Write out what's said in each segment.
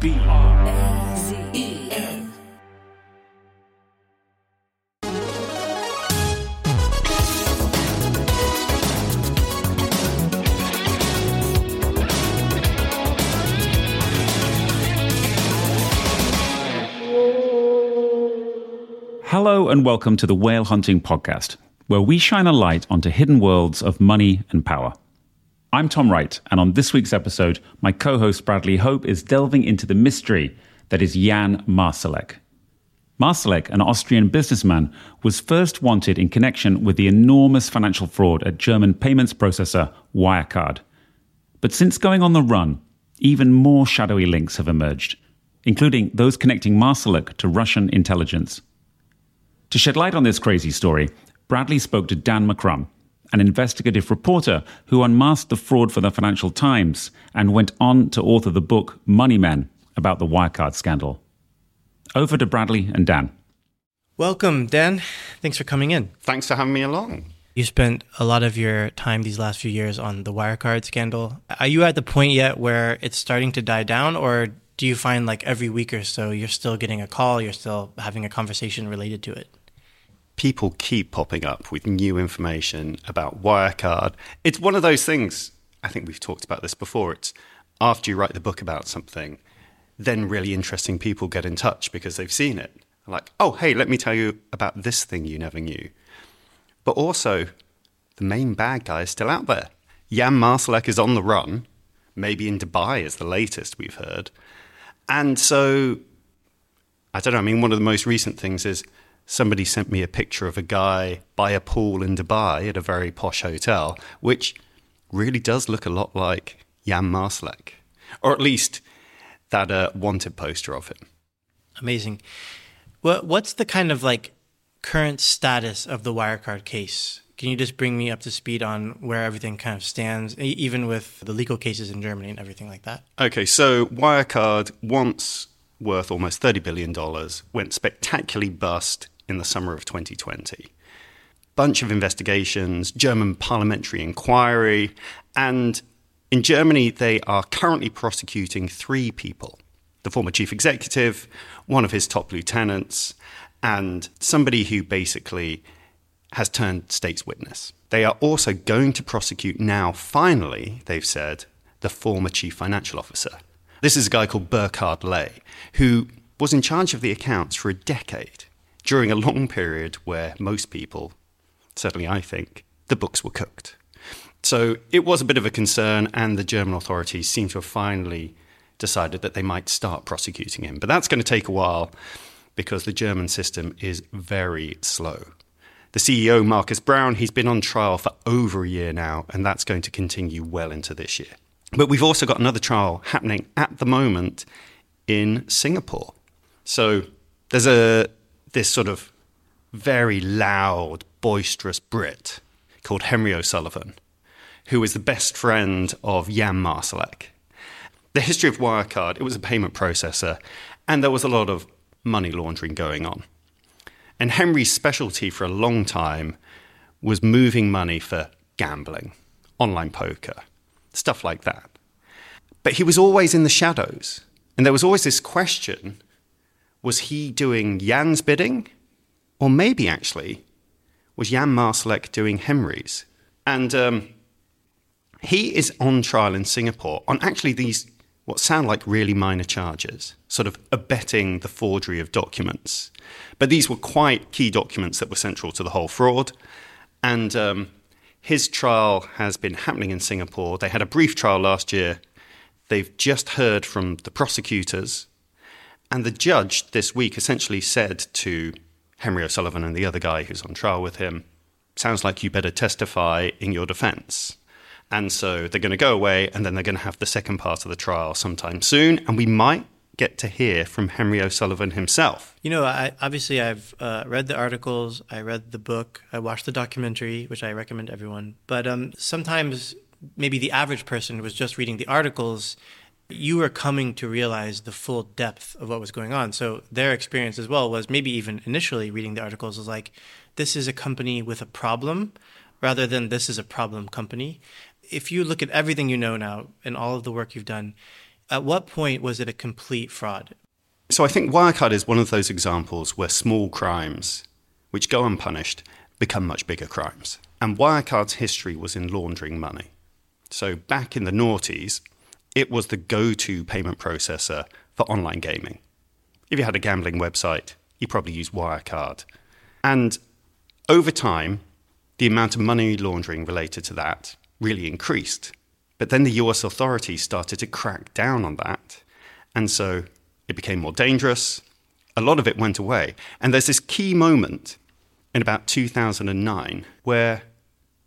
B-R-A-Z-E-N. Hello and welcome to the Whale Hunting Podcast, where we shine a light onto hidden worlds of money and power. I'm Tom Wright, and on this week's episode, my co-host Bradley Hope is delving into the mystery that is Jan Marsalek. Marsalek, an Austrian businessman, was first wanted in connection with the enormous financial fraud at German payments processor Wirecard. But since going on the run, even more shadowy links have emerged, including those connecting Marsalek to Russian intelligence. To shed light on this crazy story, Bradley spoke to Dan McCrum, an investigative reporter who unmasked the fraud for the Financial Times and went on to author the book Money Men about the Wirecard scandal. Over to Bradley and Dan. Welcome, Dan. Thanks for coming in. Thanks for having me along. You spent a lot of your time these last few years on the Wirecard scandal. Are you at the point yet where it's starting to die down, or do you find like every week or so you're still getting a call, you're still having a conversation related to it? People keep popping up with new information about Wirecard. It's one of those things, I think we've talked about this before, it's after you write the book about something, then really interesting people get in touch because they've seen it. Like, oh, hey, let me tell you about this thing you never knew. But also, the main bad guy is still out there. Jan Marsalek is on the run, maybe in Dubai is the latest we've heard. And so, I don't know, I mean, one of the most recent things is somebody sent me a picture of a guy by a pool in Dubai at a very posh hotel, which really does look a lot like Jan Marsalek, or at least that wanted poster of him. Amazing. Well, what's the kind of like current status of the Wirecard case? Can you just bring me up to speed on where everything kind of stands, even with the legal cases in Germany and everything like that? Okay, so Wirecard, once worth almost $30 billion, went spectacularly bust in the summer of 2020. Bunch of investigations, German parliamentary inquiry, and in Germany they are currently prosecuting three people. The former chief executive, one of his top lieutenants, and somebody who basically has turned state's witness. They are also going to prosecute now, finally, they've said, the former chief financial officer. This is a guy called Burkhard Ley, who was in charge of the accounts for a decade, during a long period where most people, certainly I think, the books were cooked. So it was a bit of a concern, and the German authorities seem to have finally decided that they might start prosecuting him. But that's going to take a while because the German system is very slow. The CEO, Markus Braun, he's been on trial for over a year now, and that's going to continue well into this year. But we've also got another trial happening at the moment in Singapore. So there's this sort of very loud, boisterous Brit called Henry O'Sullivan, who is the best friend of Jan Marsalek. The history of Wirecard, it was a payment processor, and there was a lot of money laundering going on. And Henry's specialty for a long time was moving money for gambling, online poker, stuff like that. But he was always in the shadows. And there was always this question, was he doing Jan's bidding? Or maybe actually, was Jan Marsalek doing Henry's? And he is on trial in Singapore on actually these, what sound like really minor charges, sort of abetting the forgery of documents. But these were quite key documents that were central to the whole fraud. And his trial has been happening in Singapore. They had a brief trial last year. They've just heard from the prosecutors. And the judge this week essentially said to Henry O'Sullivan and the other guy who's on trial with him, sounds like you better testify in your defense. And so they're going to go away, and then they're going to have the second part of the trial sometime soon. And we might get to hear from Henry O'Sullivan himself? You know, I've read the articles, I read the book, I watched the documentary, which I recommend everyone. But sometimes maybe the average person was just reading the articles. You were coming to realize the full depth of what was going on. So their experience as well was maybe even initially reading the articles was like, this is a company with a problem rather than this is a problem company. If you look at everything you know now and all of the work you've done, at what point was it a complete fraud? So I think Wirecard is one of those examples where small crimes, which go unpunished, become much bigger crimes. And Wirecard's history was in laundering money. So back in the noughties, it was the go-to payment processor for online gaming. If you had a gambling website, you probably used Wirecard. And over time, the amount of money laundering related to that really increased. But then the US authorities started to crack down on that. And so it became more dangerous. A lot of it went away. And there's this key moment in about 2009 where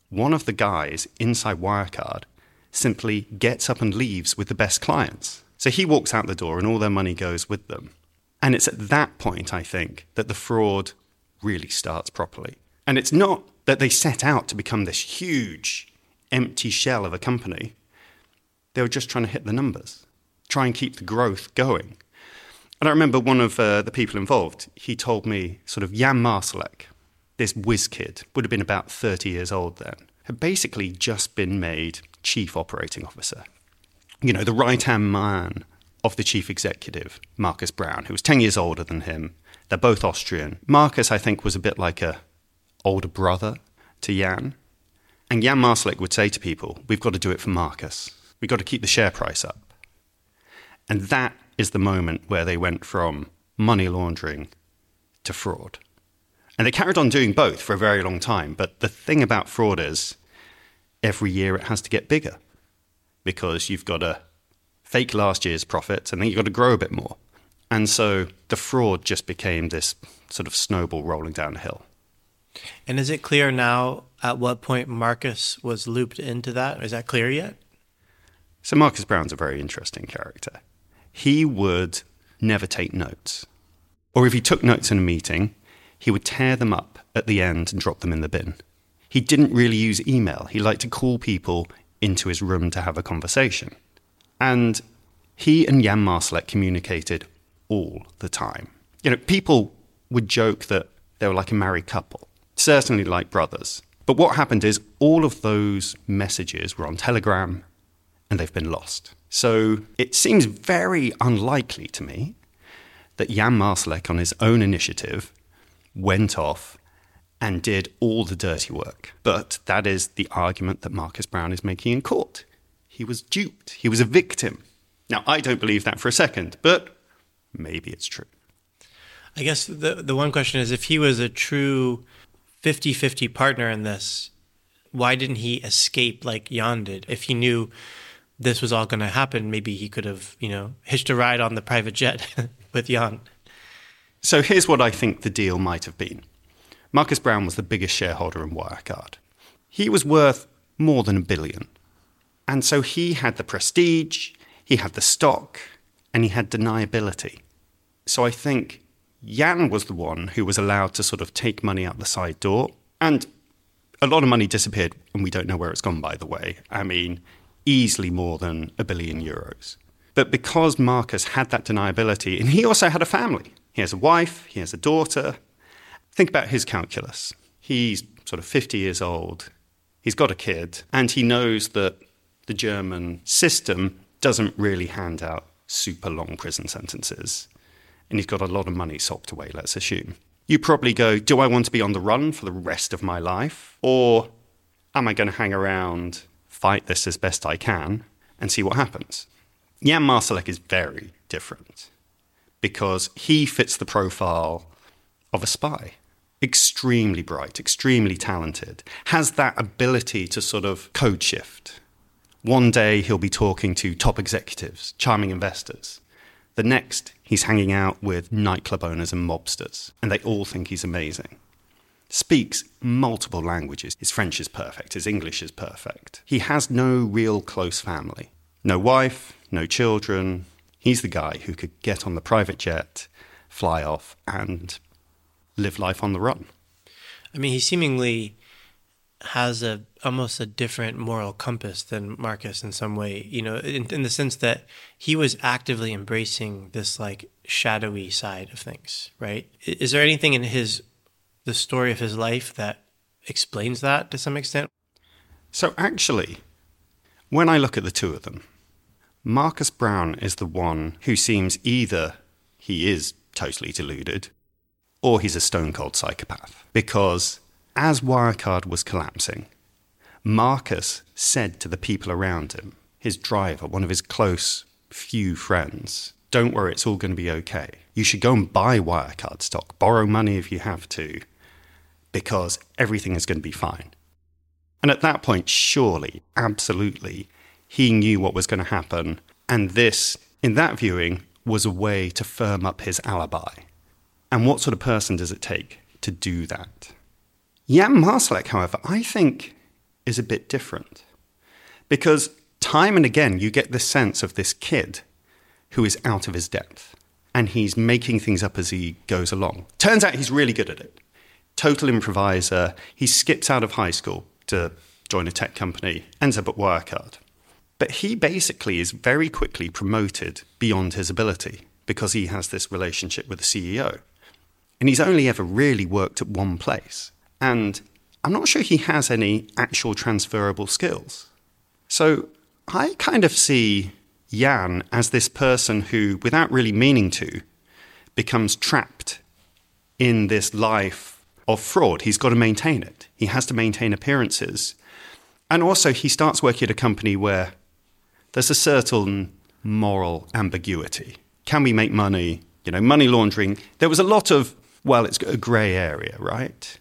one of the guys inside Wirecard simply gets up and leaves with the best clients. So he walks out the door and all their money goes with them. And it's at that point, I think, that the fraud really starts properly. And it's not that they set out to become this huge, empty shell of a company. They were just trying to hit the numbers, try and keep the growth going. And I remember one of the people involved, he told me sort of Jan Marsalek, this whiz kid, would have been about 30 years old then, had basically just been made chief operating officer. You know, the right-hand man of the chief executive, Markus Braun, who was 10 years older than him. They're both Austrian. Markus, I think, was a bit like a older brother to Jan. And Jan Marsalek would say to people, we've got to do it for Markus. We've got to keep the share price up. And that is the moment where they went from money laundering to fraud. And they carried on doing both for a very long time. But the thing about fraud is, every year it has to get bigger because you've got to fake last year's profits and then you've got to grow a bit more. And so the fraud just became this sort of snowball rolling down a hill. And is it clear now at what point Markus was looped into that? Is that clear yet? So Markus Braun's a very interesting character. He would never take notes. Or if he took notes in a meeting, he would tear them up at the end and drop them in the bin. He didn't really use email. He liked to call people into his room to have a conversation. And he and Jan Marsalek communicated all the time. You know, people would joke that they were like a married couple, certainly like brothers. But what happened is all of those messages were on Telegram and they've been lost. So it seems very unlikely to me that Jan Marsalek on his own initiative went off and did all the dirty work. But that is the argument that Markus Braun is making in court. He was duped. He was a victim. Now, I don't believe that for a second, but maybe it's true. I guess the one question is, if he was a true 50-50 partner in this, why didn't he escape like Jan did? If he knew this was all going to happen, maybe he could have, you know, hitched a ride on the private jet with Jan. So here's what I think the deal might have been. Markus Braun was the biggest shareholder in Wirecard. He was worth more than $1 billion. And so he had the prestige, he had the stock, and he had deniability. So I think Jan was the one who was allowed to sort of take money out the side door. And a lot of money disappeared, and we don't know where it's gone, by the way. I mean, easily more than €1 billion. But because Markus had that deniability, and he also had a family. He has a wife, he has a daughter. Think about his calculus. He's sort of 50 years old, he's got a kid, and he knows that the German system doesn't really hand out super long prison sentences. And he's got a lot of money socked away, let's assume. You probably go, do I want to be on the run for the rest of my life? Or am I going to hang around, fight this as best I can, and see what happens? Jan Marsalek is very different because he fits the profile of a spy. Extremely bright, extremely talented, has that ability to sort of code shift. One day he'll be talking to top executives, charming investors. The next, he's hanging out with nightclub owners and mobsters, and they all think he's amazing. Speaks multiple languages. His French is perfect. His English is perfect. He has no real close family. No wife, no children. He's the guy who could get on the private jet, fly off, and live life on the run. I mean, he seemingly has almost a different moral compass than Markus in some way, you know, in the sense that he was actively embracing this like shadowy side of things, right? Is there anything in the story of his life that explains that to some extent? So actually, when I look at the two of them, Markus Braun is the one who seems either he is totally deluded or he's a stone-cold psychopath. Because as Wirecard was collapsing, Markus said to the people around him, his driver, one of his close few friends, don't worry, it's all going to be okay. You should go and buy Wirecard stock, borrow money if you have to, because everything is going to be fine. And at that point, surely, absolutely, he knew what was going to happen. And this, in that viewing, was a way to firm up his alibi. And what sort of person does it take to do that? Jan Marsalek, however, I think is a bit different. Because time and again, you get the sense of this kid who is out of his depth. And he's making things up as he goes along. Turns out he's really good at it. Total improviser. He skips out of high school to join a tech company, ends up at Wirecard. But he basically is very quickly promoted beyond his ability because he has this relationship with the CEO. And he's only ever really worked at one place. And I'm not sure he has any actual transferable skills. So I kind of see Jan as this person who, without really meaning to, becomes trapped in this life of fraud. He's got to maintain it. He has to maintain appearances. And also he starts working at a company where there's a certain moral ambiguity. Can we make money? You know, money laundering. There was a lot of, well, it's a grey area, right?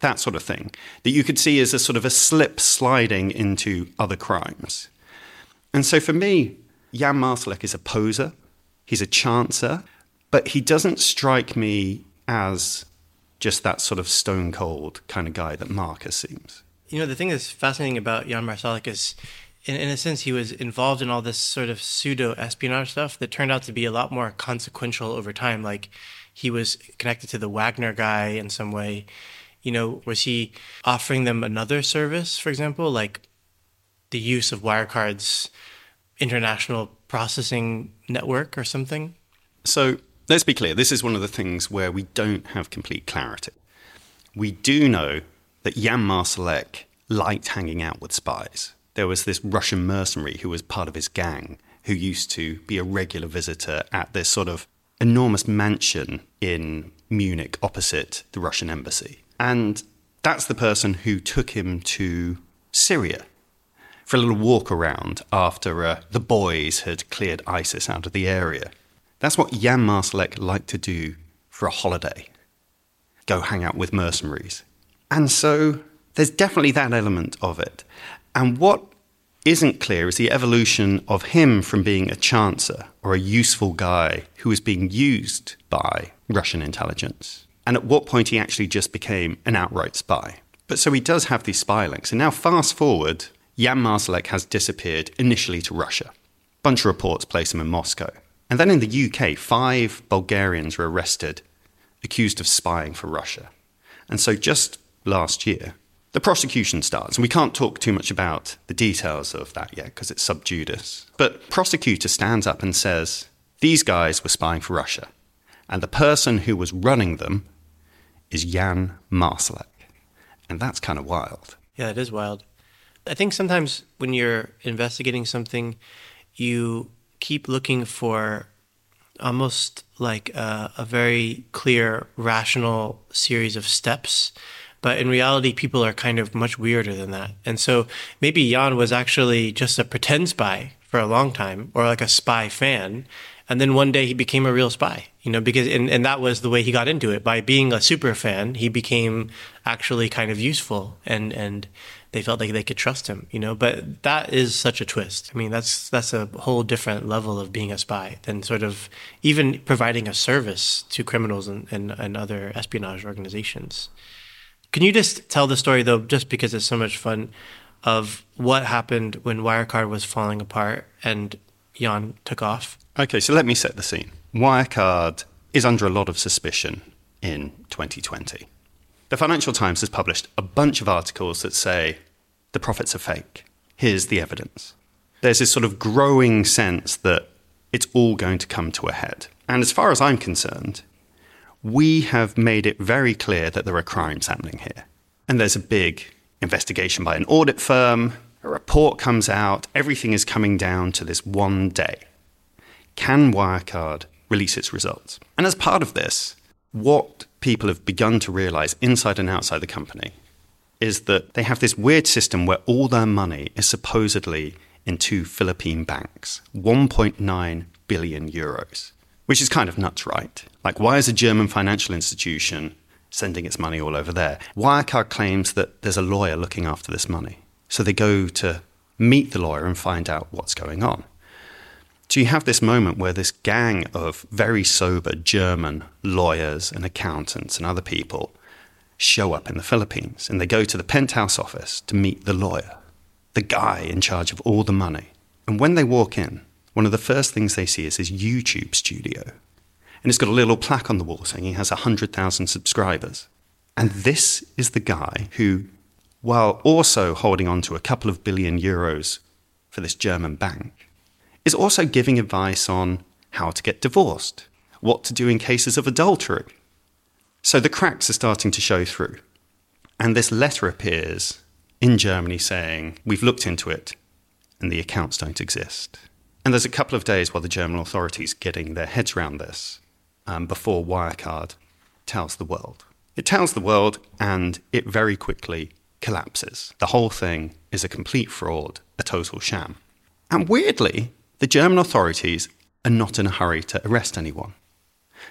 That sort of thing that you could see as a sort of a slip sliding into other crimes. And so for me, Jan Marsalek is a poser. He's a chancer, but he doesn't strike me as just that sort of stone cold kind of guy that Markus seems. You know, the thing that's fascinating about Jan Marsalek is, in a sense, he was involved in all this sort of pseudo-espionage stuff that turned out to be a lot more consequential over time. Like, he was connected to the Wagner guy in some way. You know, was he offering them another service, for example, like the use of Wirecard's international processing network or something? So let's be clear. This is one of the things where we don't have complete clarity. We do know that Jan Marsalek liked hanging out with spies. There was this Russian mercenary who was part of his gang who used to be a regular visitor at this sort of enormous mansion in Munich opposite the Russian embassy. And that's the person who took him to Syria for a little walk around after the boys had cleared ISIS out of the area. That's what Jan Marsalek liked to do for a holiday, go hang out with mercenaries. And so there's definitely that element of it. And what isn't clear is the evolution of him from being a chancer or a useful guy who was being used by Russian intelligence. And at what point he actually just became an outright spy. But so he does have these spy links. And now fast forward, Jan Marsalek has disappeared initially to Russia. Bunch of reports place him in Moscow. And then in the UK, 5 Bulgarians were arrested, accused of spying for Russia. And so just last year, the prosecution starts. And we can't talk too much about the details of that yet because it's sub judice. But prosecutor stands up and says, these guys were spying for Russia. And the person who was running them is Jan Marsalek. And that's kind of wild. Yeah, it is wild. I think sometimes when you're investigating something, you keep looking for almost like a very clear, rational series of steps. But in reality, people are kind of much weirder than that. And so maybe Jan was actually just a pretend spy for a long time, or like a spy fan. And then one day he became a real spy, you know, because and that was the way he got into it. By being a super fan, he became actually kind of useful and they felt like they could trust him, you know, but that is such a twist. I mean, that's a whole different level of being a spy than sort of even providing a service to criminals and other espionage organizations. Can you just tell the story, though, just because it's so much fun, of what happened when Wirecard was falling apart and Jan took off? Okay, so let me set the scene. Wirecard is under a lot of suspicion in 2020. The Financial Times has published a bunch of articles that say the profits are fake. Here's the evidence. There's this sort of growing sense that it's all going to come to a head. And as far as I'm concerned, we have made it very clear that there are crimes happening here. And there's a big investigation by an audit firm, a report comes out, everything is coming down to this one day. Can Wirecard release its results? And as part of this, what people have begun to realize inside and outside the company is that they have this weird system where all their money is supposedly in two Philippine banks, 1.9 billion euros, which is kind of nuts, right? Like, why is a German financial institution sending its money all over there? Wirecard claims that there's a lawyer looking after this money. So they go to meet the lawyer and find out what's going on. So you have this moment where this gang of very sober German lawyers and accountants and other people show up in the Philippines, and they go to the penthouse office to meet the lawyer, the guy in charge of all the money. And when they walk in, one of the first things they see is his YouTube studio. And it's got a little plaque on the wall saying he has 100,000 subscribers. And this is the guy who, while also holding on to a couple of billion euros for this German bank, is also giving advice on how to get divorced, what to do in cases of adultery. So the cracks are starting to show through. And this letter appears in Germany saying, we've looked into it and the accounts don't exist. And there's a couple of days while the German authorities are getting their heads around this before Wirecard tells the world. It tells the world and it very quickly collapses. The whole thing is a complete fraud, a total sham. And weirdly, the German authorities are not in a hurry to arrest anyone.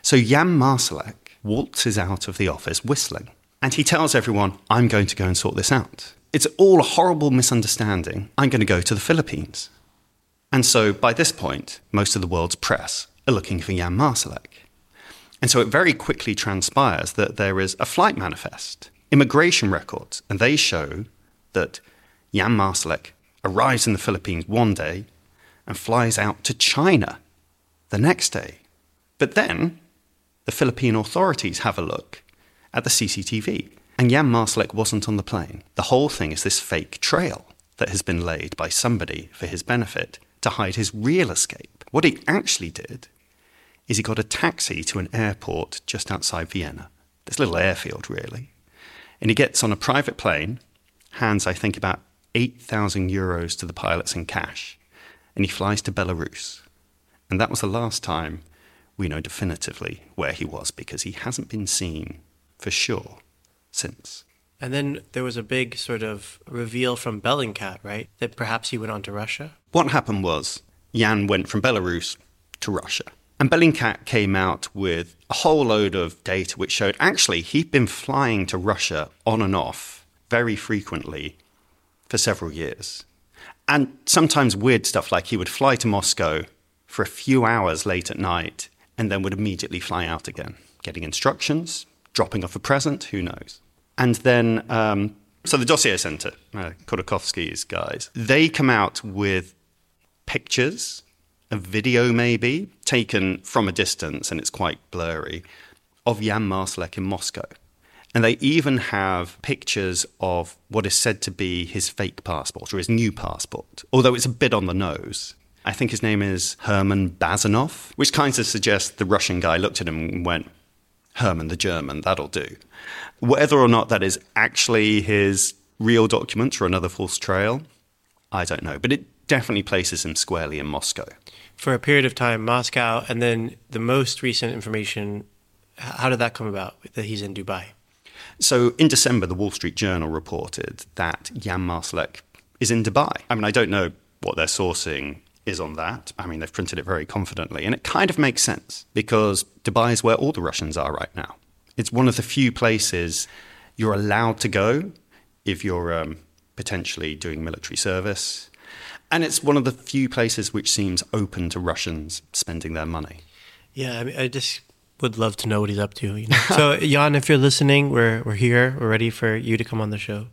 So Jan Marsalek waltzes out of the office whistling. And he tells everyone, I'm going to go and sort this out. It's all a horrible misunderstanding. I'm going to go to the Philippines. And so by this point, most of the world's press are looking for Jan Marsalek. And so it very quickly transpires that there is a flight manifest, immigration records, and they show that Jan Marsalek arrives in the Philippines one day and flies out to China the next day. But then the Philippine authorities have a look at the CCTV. And Jan Marsalek wasn't on the plane. The whole thing is this fake trail that has been laid by somebody for his benefit to hide his real escape. What he actually did is he got a taxi to an airport just outside Vienna, this little airfield really. And he gets on a private plane, hands I think about 8,000 euros to the pilots in cash, and he flies to Belarus. And that was the last time we know definitively where he was, because he hasn't been seen for sure since. And then there was a big sort of reveal from Bellingcat, right? That perhaps he went on to Russia? What happened was Jan went from Belarus to Russia. And Bellingcat came out with a whole load of data which showed actually he'd been flying to Russia on and off very frequently for several years. And sometimes weird stuff, like he would fly to Moscow for a few hours late at night and then would immediately fly out again, getting instructions, dropping off a present, who knows. And then, so the Dossier Center, Khodorkovsky's guys, they come out with pictures, a video maybe, taken from a distance, and it's quite blurry, of Jan Marsalek in Moscow. And they even have pictures of what is said to be his fake passport or his new passport, although it's a bit on the nose. I think his name is Herman Bazanov, which kind of suggests the Russian guy looked at him and went, Herman the German, that'll do. Whether or not that is actually his real documents or another false trail, I don't know. But it definitely places him squarely in Moscow. For a period of time, Moscow, and then the most recent information, how did that come about, that he's in Dubai? So in December, the Wall Street Journal reported that Jan Marsalek is in Dubai. I mean, I don't know what they're sourcing is on that. I mean, they've printed it very confidently. And it kind of makes sense because Dubai is where all the Russians are right now. It's one of the few places you're allowed to go if you're potentially doing military service. And it's one of the few places which seems open to Russians spending their money. Yeah, I mean, I just would love to know what he's up to. You know? So, Jan, if you're listening, we're here. We're ready for you to come on the show.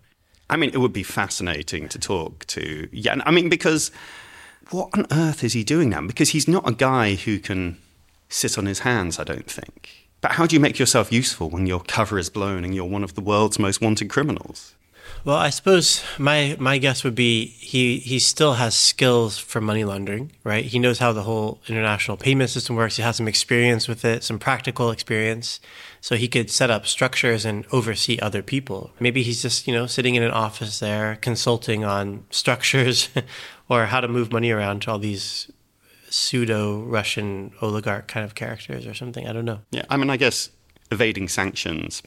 I mean, it would be fascinating to talk to Jan. I mean, because what on earth is he doing now? Because he's not a guy who can sit on his hands, I don't think. But how do you make yourself useful when your cover is blown and you're one of the world's most wanted criminals? Well, I suppose my guess would be he still has skills for money laundering, right? He knows how the whole international payment system works. He has some experience with it, some practical experience. So he could set up structures and oversee other people. Maybe he's just, sitting in an office there, consulting on structures or how to move money around to all these pseudo-Russian oligarch kind of characters or something. I don't know. Yeah, I guess evading sanctions,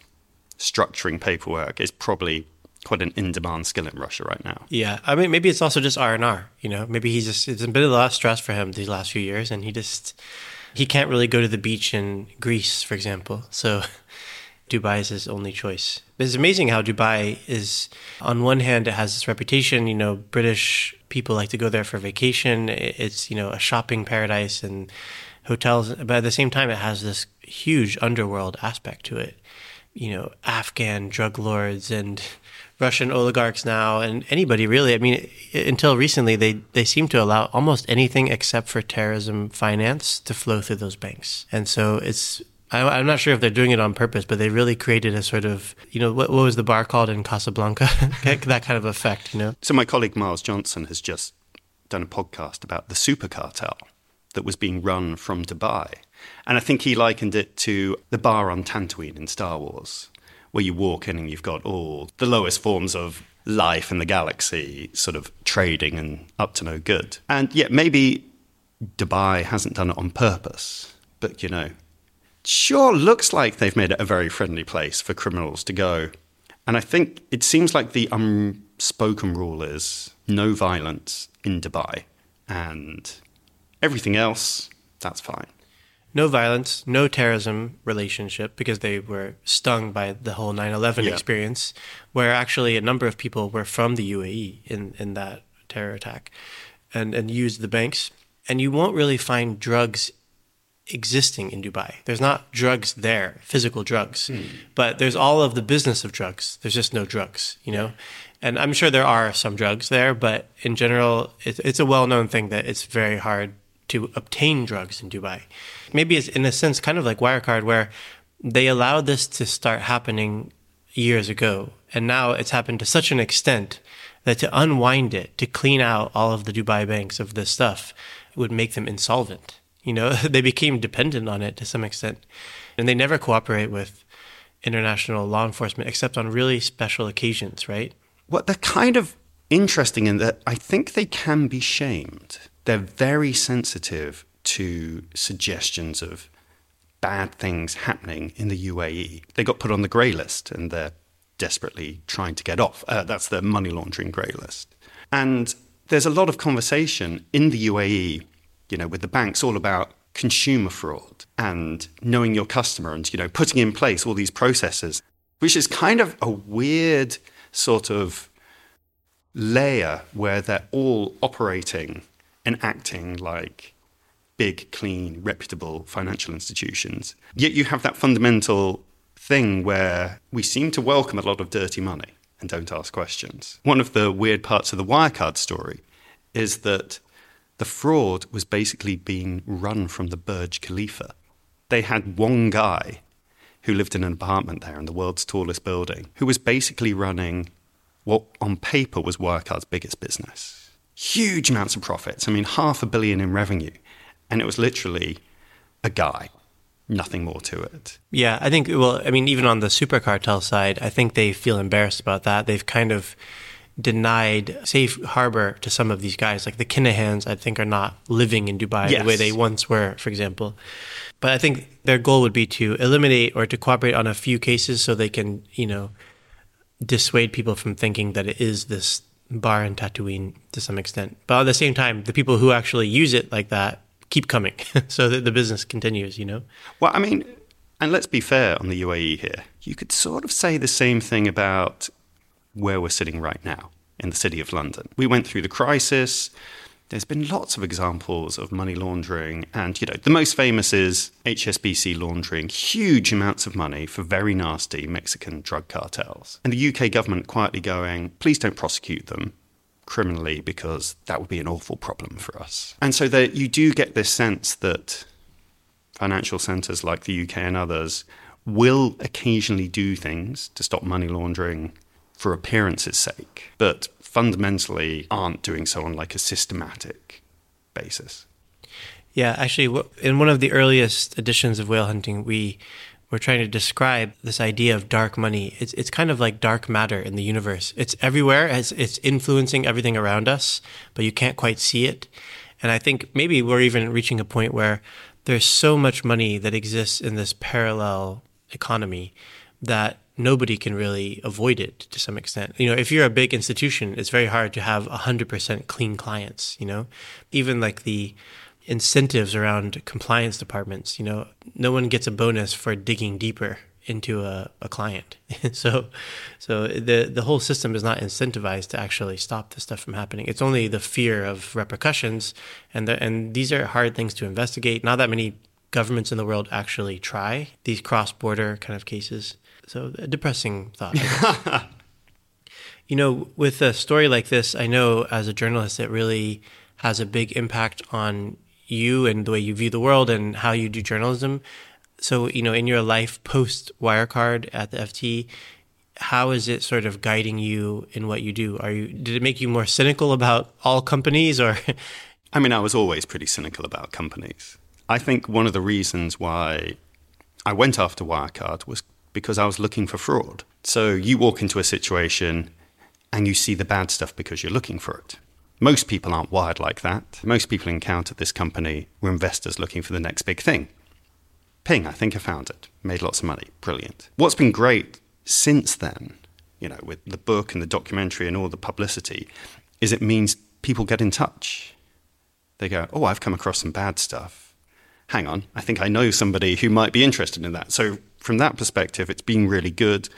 structuring paperwork is probably quite an in-demand skill in Russia right now. Yeah, maybe it's also just R&R, Maybe it's been a lot of stress for him these last few years, and he can't really go to the beach in Greece, for example. So Dubai is his only choice. It's amazing how Dubai is, on one hand, it has this reputation, British people like to go there for vacation. It's, a shopping paradise and hotels. But at the same time, it has this huge underworld aspect to it. Afghan drug lords and Russian oligarchs now, and anybody really. Until recently, they seem to allow almost anything except for terrorism finance to flow through those banks. And so I'm not sure if they're doing it on purpose, but they really created a sort of, what was the bar called in Casablanca? That kind of effect, So my colleague Miles Johnson has just done a podcast about the super cartel that was being run from Dubai. And I think he likened it to the bar on Tatooine in Star Wars, where you walk in and you've got all the lowest forms of life in the galaxy sort of trading and up to no good. And yet maybe Dubai hasn't done it on purpose, but, sure looks like they've made it a very friendly place for criminals to go. And I think it seems like the unspoken rule is no violence in Dubai and everything else, that's fine. No violence, no terrorism relationship, because they were stung by the whole 9/11 experience, where actually a number of people were from the UAE in that terror attack and used the banks. And you won't really find drugs existing in Dubai. There's not drugs there, physical drugs, but there's all of the business of drugs. There's just no drugs, And I'm sure there are some drugs there, but in general, it's a well-known thing that it's very hard to obtain drugs in Dubai. Maybe it's in a sense kind of like Wirecard, where they allowed this to start happening years ago. And now it's happened to such an extent that to unwind it, to clean out all of the Dubai banks of this stuff, would make them insolvent. They became dependent on it to some extent. And they never cooperate with international law enforcement, except on really special occasions, right? Well, they're kind of interesting in that I think they can be shamed. They're very sensitive to suggestions of bad things happening in the UAE. They got put on the grey list and they're desperately trying to get off. That's the money laundering grey list. And there's a lot of conversation in the UAE, with the banks, all about consumer fraud and knowing your customer and, putting in place all these processes, which is kind of a weird sort of layer where they're all operating and acting like big, clean, reputable financial institutions. Yet you have that fundamental thing where we seem to welcome a lot of dirty money and don't ask questions. One of the weird parts of the Wirecard story is that the fraud was basically being run from the Burj Khalifa. They had one guy who lived in an apartment there in the world's tallest building, who was basically running what on paper was Wirecard's biggest business. Huge amounts of profits. $500 million in revenue. And it was literally a guy, nothing more to it. Yeah, I think, even on the super cartel side, I think they feel embarrassed about that. They've kind of denied safe harbor to some of these guys. Like the Kinnahans, I think, are not living in Dubai the way they once were, for example. But I think their goal would be to eliminate or to cooperate on a few cases so they can, dissuade people from thinking that it is this bar in Tatooine to some extent. But at the same time, the people who actually use it like that keep coming so that the business continues, Well, and let's be fair on the UAE here. You could sort of say the same thing about where we're sitting right now in the city of London. We went through the crisis. There's been lots of examples of money laundering. And, the most famous is HSBC laundering huge amounts of money for very nasty Mexican drug cartels. And the UK government quietly going, please don't prosecute them. criminally, because that would be an awful problem for us. And so there, you do get this sense that financial centres like the UK and others will occasionally do things to stop money laundering for appearance's sake, but fundamentally aren't doing so on like a systematic basis. Yeah, actually, in one of the earliest editions of Whale Hunting, we were trying to describe this idea of dark money. It's kind of like dark matter in the universe. It's everywhere, it's influencing everything around us, but you can't quite see it. And I think maybe we're even reaching a point where there's so much money that exists in this parallel economy that nobody can really avoid it to some extent. You know, if you're a big institution, it's very hard to have 100% clean clients, you know? Even like the incentives around compliance departments, you know, no one gets a bonus for digging deeper into a client. So the whole system is not incentivized to actually stop this stuff from happening. It's only the fear of repercussions, and these are hard things to investigate. Not that many governments in the world actually try these cross-border kind of cases. So a depressing thought, I guess. You know, with a story like this, I know as a journalist it really has a big impact on you and the way you view the world and how you do journalism. So, you know, in your life post Wirecard at the FT, how is it sort of guiding you in what you do? Did it make you more cynical about all companies, or? I mean, I was always pretty cynical about companies. I think one of the reasons why I went after Wirecard was because I was looking for fraud. So you walk into a situation and you see the bad stuff because you're looking for it. Most people aren't wired like that. Most people encountered this company were investors looking for the next big thing. Ping, I think I found it. Made lots of money. Brilliant. What's been great since then, you know, with the book and the documentary and all the publicity, is it means people get in touch. They go, oh, I've come across some bad stuff. Hang on, I think I know somebody who might be interested in that. So from that perspective, it's been really good.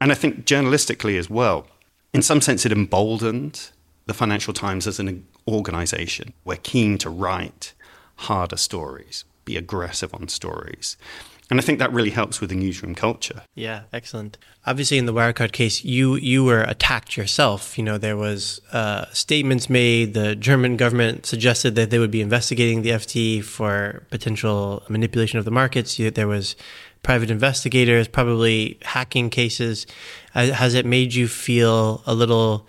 And I think journalistically as well, in some sense, it emboldened the Financial Times as an organization. We're keen to write harder stories, be aggressive on stories. And I think that really helps with the newsroom culture. Yeah, excellent. Obviously, in the Wirecard case, you were attacked yourself. You know, there was statements made. The German government suggested that they would be investigating the FT for potential manipulation of the markets. There was private investigators, probably hacking cases. Has it made you feel a little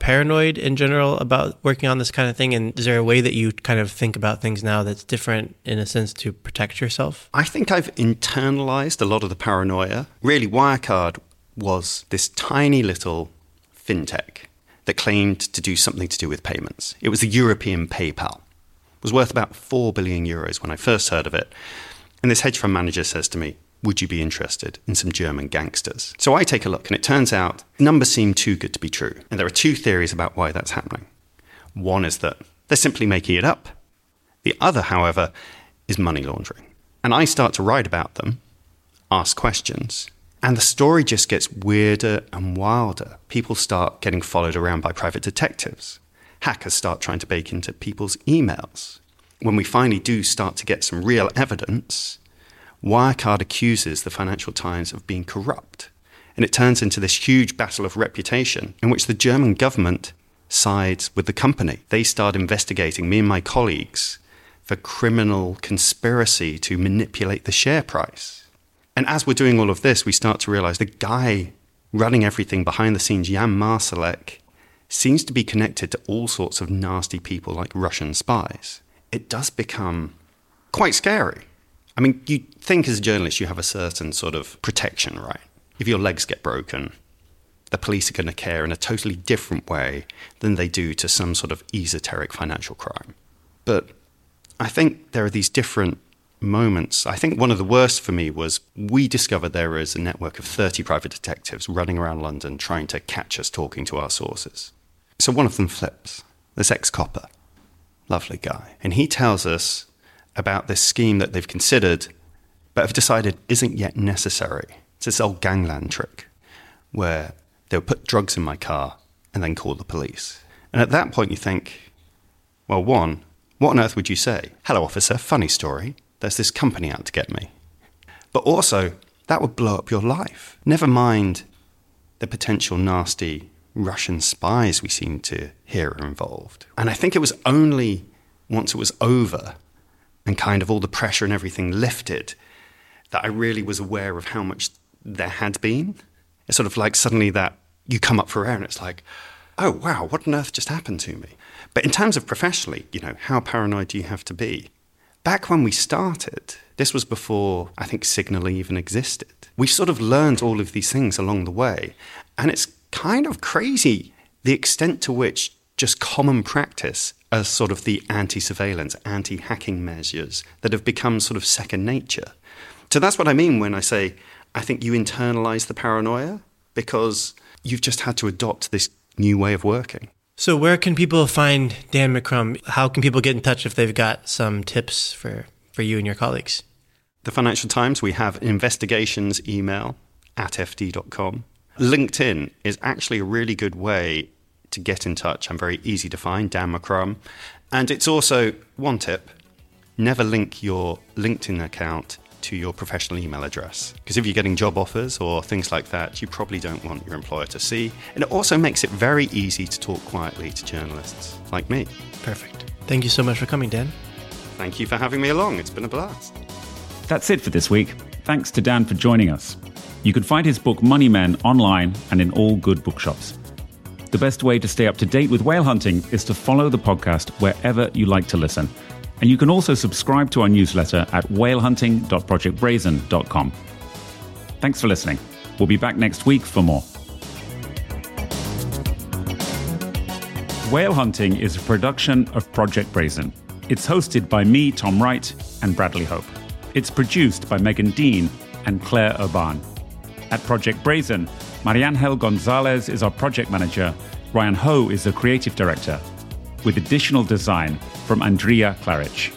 paranoid in general about working on this kind of thing? And is there a way that you kind of think about things now that's different, in a sense, to protect yourself? I think I've internalized a lot of the paranoia. Really, Wirecard was this tiny little fintech that claimed to do something to do with payments. It was the European PayPal. It was worth about 4 billion euros when I first heard of it. And this hedge fund manager says to me, would you be interested in some German gangsters? So I take a look, and it turns out the numbers seem too good to be true. And there are two theories about why that's happening. One is that they're simply making it up. The other, however, is money laundering. And I start to write about them, ask questions, and the story just gets weirder and wilder. People start getting followed around by private detectives. Hackers start trying to break into people's emails. When we finally do start to get some real evidence, Wirecard accuses the Financial Times of being corrupt. And it turns into this huge battle of reputation in which the German government sides with the company. They start investigating me and my colleagues for criminal conspiracy to manipulate the share price. And as we're doing all of this, we start to realize the guy running everything behind the scenes, Jan Marsalek, seems to be connected to all sorts of nasty people like Russian spies. It does become quite scary. I mean, you think as a journalist you have a certain sort of protection, right? If your legs get broken, the police are going to care in a totally different way than they do to some sort of esoteric financial crime. But I think there are these different moments. I think one of the worst for me was we discovered there is a network of 30 private detectives running around London trying to catch us talking to our sources. So one of them flips, this ex-copper. Lovely guy. And he tells us about this scheme that they've considered but have decided isn't yet necessary. It's this old gangland trick where they'll put drugs in my car and then call the police. And at that point you think, well, one, what on earth would you say? Hello, officer, funny story. There's this company out to get me. But also, that would blow up your life. Never mind the potential nasty Russian spies we seem to hear are involved. And I think it was only once it was over and kind of all the pressure and everything lifted that I really was aware of how much there had been. It's sort of like suddenly that you come up for air and it's like, oh, wow, what on earth just happened to me? But in terms of professionally, you know, how paranoid do you have to be? Back when we started, this was before, I think, Signal even existed. We sort of learned all of these things along the way. And it's kind of crazy the extent to which just common practice as sort of the anti-surveillance, anti-hacking measures that have become sort of second nature. So that's what I mean when I say I think you internalize the paranoia because you've just had to adopt this new way of working. So where can people find Dan McCrum? How can people get in touch if they've got some tips for you and your colleagues? The Financial Times, we have investigations email at fd.com. LinkedIn is actually a really good way to get in touch. I'm very easy to find, Dan McCrum. And it's also, one tip, never link your LinkedIn account to your professional email address. Because if you're getting job offers or things like that, you probably don't want your employer to see. And it also makes it very easy to talk quietly to journalists like me. Perfect. Thank you so much for coming, Dan. Thank you for having me along. It's been a blast. That's it for this week. Thanks to Dan for joining us. You can find his book Money Men online and in all good bookshops. The best way to stay up to date with whale hunting is to follow the podcast wherever you like to listen. And you can also subscribe to our newsletter at whalehunting.projectbrazen.com. Thanks for listening. We'll be back next week for more. Whale Hunting is a production of Project Brazen. It's hosted by me, Tom Wright, and Bradley Hope. It's produced by Megan Dean and Claire Urban. At Project Brazen, Marie-Angel Gonzalez is our project manager. Ryan Ho is the creative director, with additional design from Andrija Klaric.